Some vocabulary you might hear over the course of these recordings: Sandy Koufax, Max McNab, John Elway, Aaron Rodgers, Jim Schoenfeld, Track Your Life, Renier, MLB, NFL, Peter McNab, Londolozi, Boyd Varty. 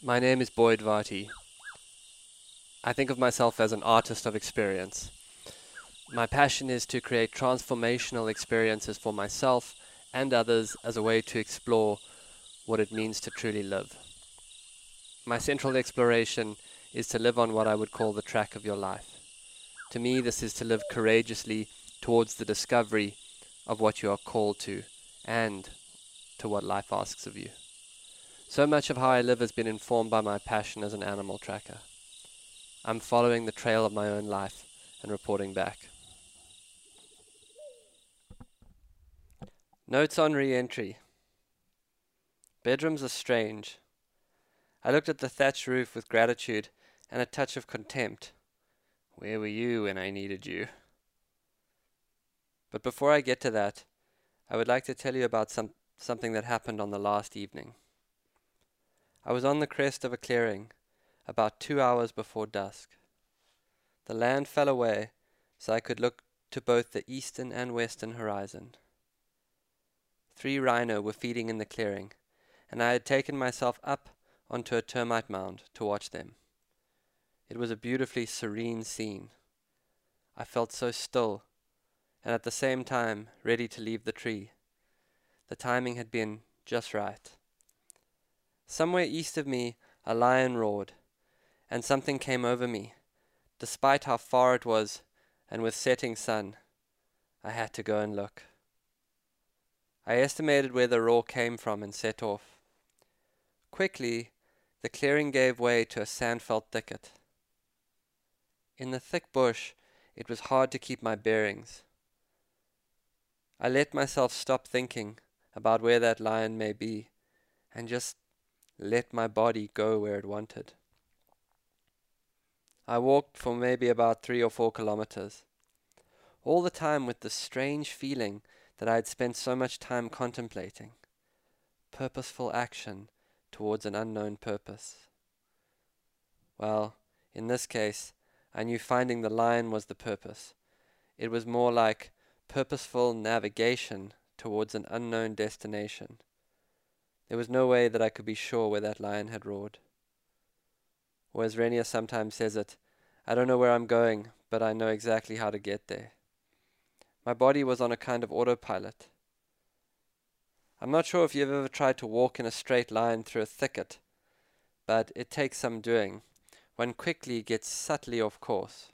My name is Boyd Varty. I think of myself as an artist of experience. My passion is to create transformational experiences for myself and others as a way to explore what it means to truly live. My central exploration is to live on what I would call the track of your life. To me, this is to live courageously towards the discovery of what you are called to and to what life asks of you. So much of how I live has been informed by my passion as an animal tracker. I'm following the trail of my own life and reporting back. Notes on re-entry. Bedrooms are strange. I looked at the thatched roof with gratitude and a touch of contempt. Where were you when I needed you? But before I get to that, I would like to tell you about something that happened on the last evening. I was on the crest of a clearing, about 2 hours before dusk. The land fell away, so I could look to both the eastern and western horizon. 3 rhino were feeding in the clearing, and I had taken myself up onto a termite mound to watch them. It was a beautifully serene scene. I felt so still, and at the same time ready to leave the tree. The timing had been just right. Somewhere east of me, a lion roared, and something came over me. Despite how far it was, and with setting sun, I had to go and look. I estimated where the roar came from and set off. Quickly, the clearing gave way to a sand-felt thicket. In the thick bush, it was hard to keep my bearings. I let myself stop thinking about where that lion may be, and just let my body go where it wanted. I walked for maybe about 3 or 4 kilometers, all the time with the strange feeling that I had spent so much time contemplating, purposeful action towards an unknown purpose. Well, in this case, I knew finding the lion was the purpose. It was more like purposeful navigation towards an unknown destination. There was no way that I could be sure where that lion had roared. Or as Renier sometimes says it, I don't know where I'm going, but I know exactly how to get there. My body was on a kind of autopilot. I'm not sure if you've ever tried to walk in a straight line through a thicket, but it takes some doing. One quickly gets subtly off course.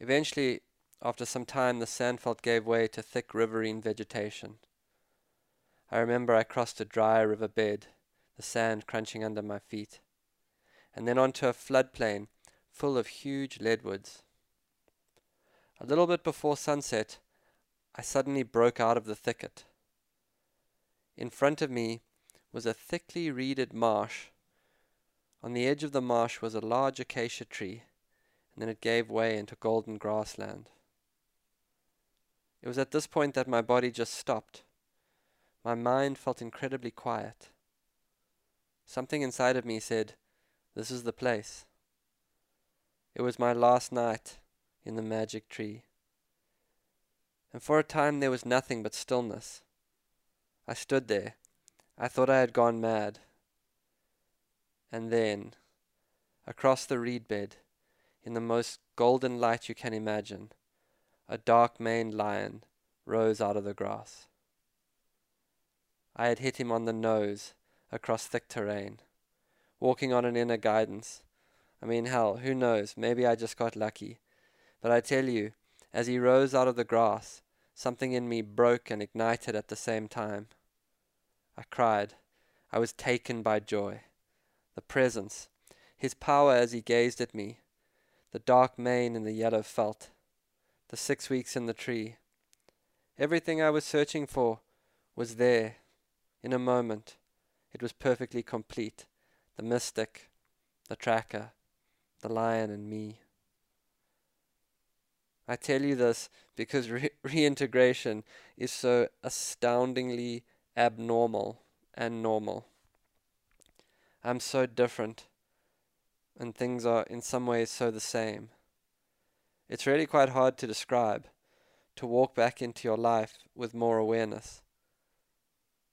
Eventually, after some time, the sandfelt gave way to thick riverine vegetation. I remember I crossed a dry river bed, the sand crunching under my feet, and then onto a floodplain full of huge leadwoods. A little bit before sunset, I suddenly broke out of the thicket. In front of me was a thickly reeded marsh. On the edge of the marsh was a large acacia tree, and then it gave way into golden grassland. It was at this point that my body just stopped. My mind felt incredibly quiet. Something inside of me said, "This is the place." It was my last night in the magic tree. And for a time there was nothing but stillness. I stood there. I thought I had gone mad. And then, across the reed bed, in the most golden light you can imagine, a dark-maned lion rose out of the grass. I had hit him on the nose across thick terrain, walking on an inner guidance. I mean, hell, who knows, maybe I just got lucky. But I tell you, as he rose out of the grass, something in me broke and ignited at the same time. I cried. I was taken by joy. The presence, his power as he gazed at me, the dark mane and the yellow felt, the 6 weeks in the tree. Everything I was searching for was there. In a moment, it was perfectly complete, the mystic, the tracker, the lion and me. I tell you this because reintegration is so astoundingly abnormal and normal. I'm so different, and things are in some ways so the same. It's really quite hard to describe, to walk back into your life with more awareness.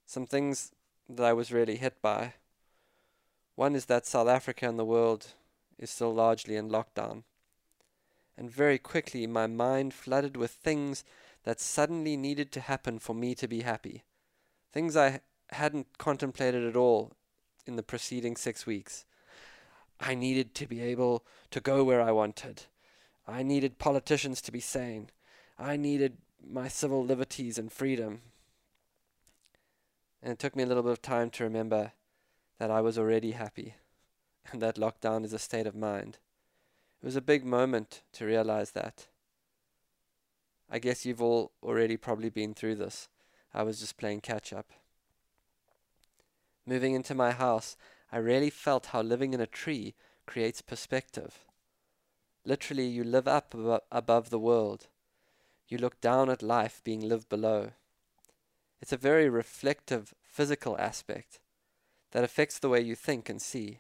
Some things that I was really hit by One is that South Africa and the world is still largely in lockdown. And very quickly my mind flooded with things that suddenly needed to happen for me to be happy. Things I hadn't contemplated at all in the preceding 6 weeks. I needed to be able to go where I wanted. I needed politicians to be sane. I needed my civil liberties and freedom. And it took me a little bit of time to remember that I was already happy and that lockdown is a state of mind. It was a big moment to realize that. I guess you've all already probably been through this. I was just playing catch up. Moving into my house, I really felt how living in a tree creates perspective. Literally, you live up above the world. You look down at life being lived below. It's a very reflective physical aspect that affects the way you think and see.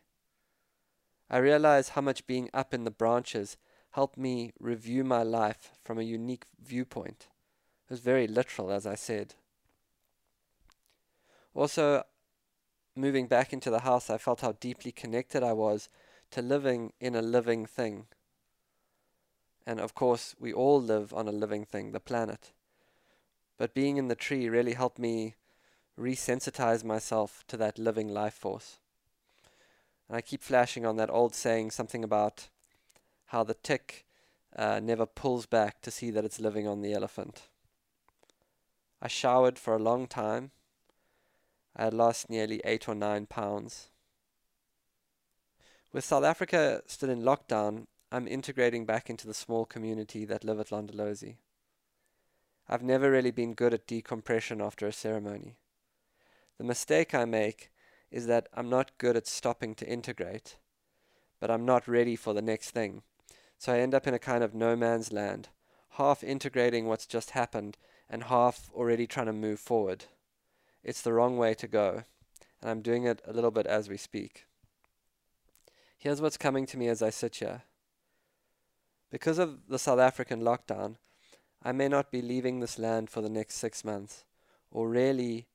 I realize how much being up in the branches helped me review my life from a unique viewpoint. It was very literal, as I said. Also, moving back into the house, I felt how deeply connected I was to living in a living thing. And of course, we all live on a living thing, the planet. But being in the tree really helped me resensitize myself to that living life force. And I keep flashing on that old saying, something about how the tick never pulls back to see that it's living on the elephant. I showered for a long time. I had lost nearly 8 or 9 pounds. With South Africa still in lockdown, I'm integrating back into the small community that live at Londolozi. I've never really been good at decompression after a ceremony. The mistake I make is that I'm not good at stopping to integrate, but I'm not ready for the next thing. So I end up in a kind of no man's land, half integrating what's just happened and half already trying to move forward. It's the wrong way to go, and I'm doing it a little bit as we speak. Here's what's coming to me as I sit here. Because of the South African lockdown, I may not be leaving this land for the next 6 months, or really,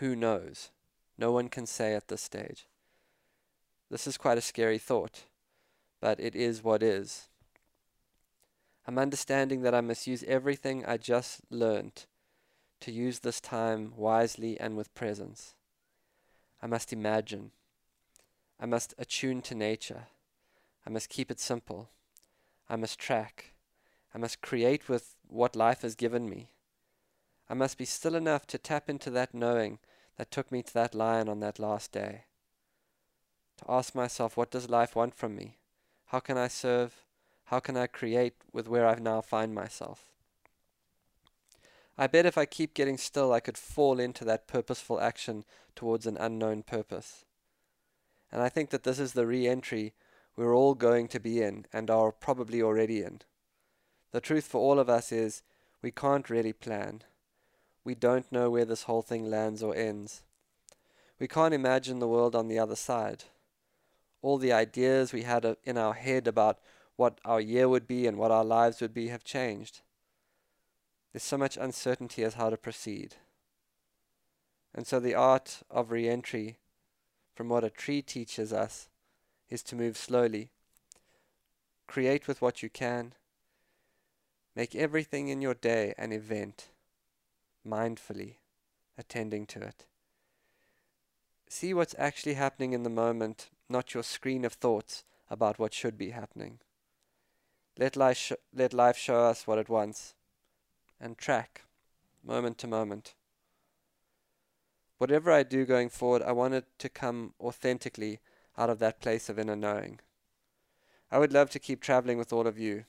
who knows? No one can say at this stage. This is quite a scary thought, but it is what is. I'm understanding that I must use everything I just learnt to use this time wisely and with presence. I must imagine. I must attune to nature. I must keep it simple. I must track. I must create with what life has given me. I must be still enough to tap into that knowing that took me to that lion on that last day. To ask myself, what does life want from me? How can I serve? How can I create with where I now find myself? I bet if I keep getting still, I could fall into that purposeful action towards an unknown purpose. And I think that this is the re-entry we're all going to be in and are probably already in. The truth for all of us is we can't really plan. We don't know where this whole thing lands or ends. We can't imagine the world on the other side. All the ideas we had in our head about what our year would be and what our lives would be have changed. There's so much uncertainty as how to proceed. And so the art of re-entry, from what a tree teaches us, is to move slowly. Create with what you can. Make everything in your day an event, mindfully attending to it. See what's actually happening in the moment, not your screen of thoughts about what should be happening. Let life show us what it wants. And track, moment to moment. Whatever I do going forward, I want it to come authentically out of that place of inner knowing. I would love to keep traveling with all of you,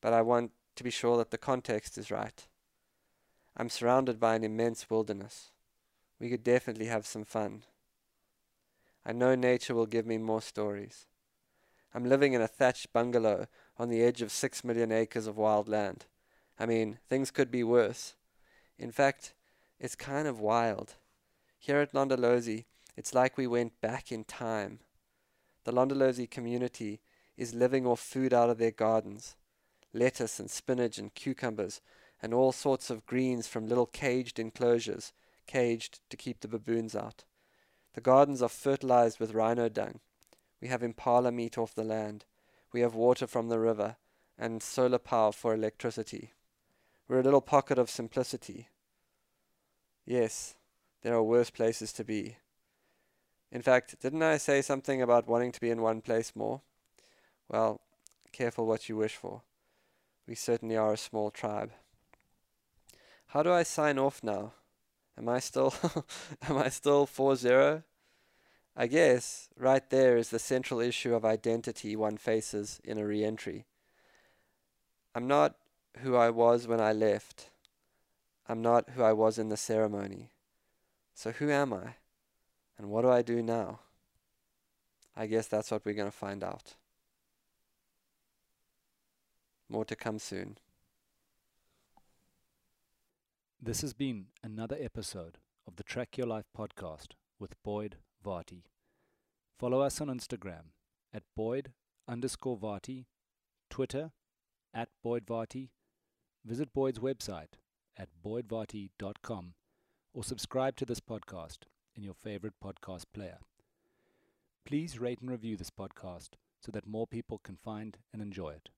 but I want to be sure that the context is right. I'm surrounded by an immense wilderness. We could definitely have some fun. I know nature will give me more stories. I'm living in a thatched bungalow on the edge of 6 million acres of wild land. I mean, things could be worse. In fact, it's kind of wild. Here at Londolozi, it's like we went back in time. The Londolozi community is living off food out of their gardens. Lettuce and spinach and cucumbers and all sorts of greens from little caged enclosures, caged to keep the baboons out. The gardens are fertilized with rhino dung. We have impala meat off the land. We have water from the river and solar power for electricity. We're a little pocket of simplicity. Yes, there are worse places to be. In fact, didn't I say something about wanting to be in one place more? Well, careful what you wish for. We certainly are a small tribe. How do I sign off now? Am I still 4-0? I guess right there is the central issue of identity one faces in a re-entry. I'm not who I was when I left. I'm not who I was in the ceremony. So who am I? And what do I do now? I guess that's what we're going to find out. More to come soon. This has been another episode of the Track Your Life podcast with Boyd Varty. Follow us on Instagram at Boyd_Varty, Twitter at Boyd Varty. Visit Boyd's website at boydvarty.com or subscribe to this podcast in your favorite podcast player. Please rate and review this podcast so that more people can find and enjoy it.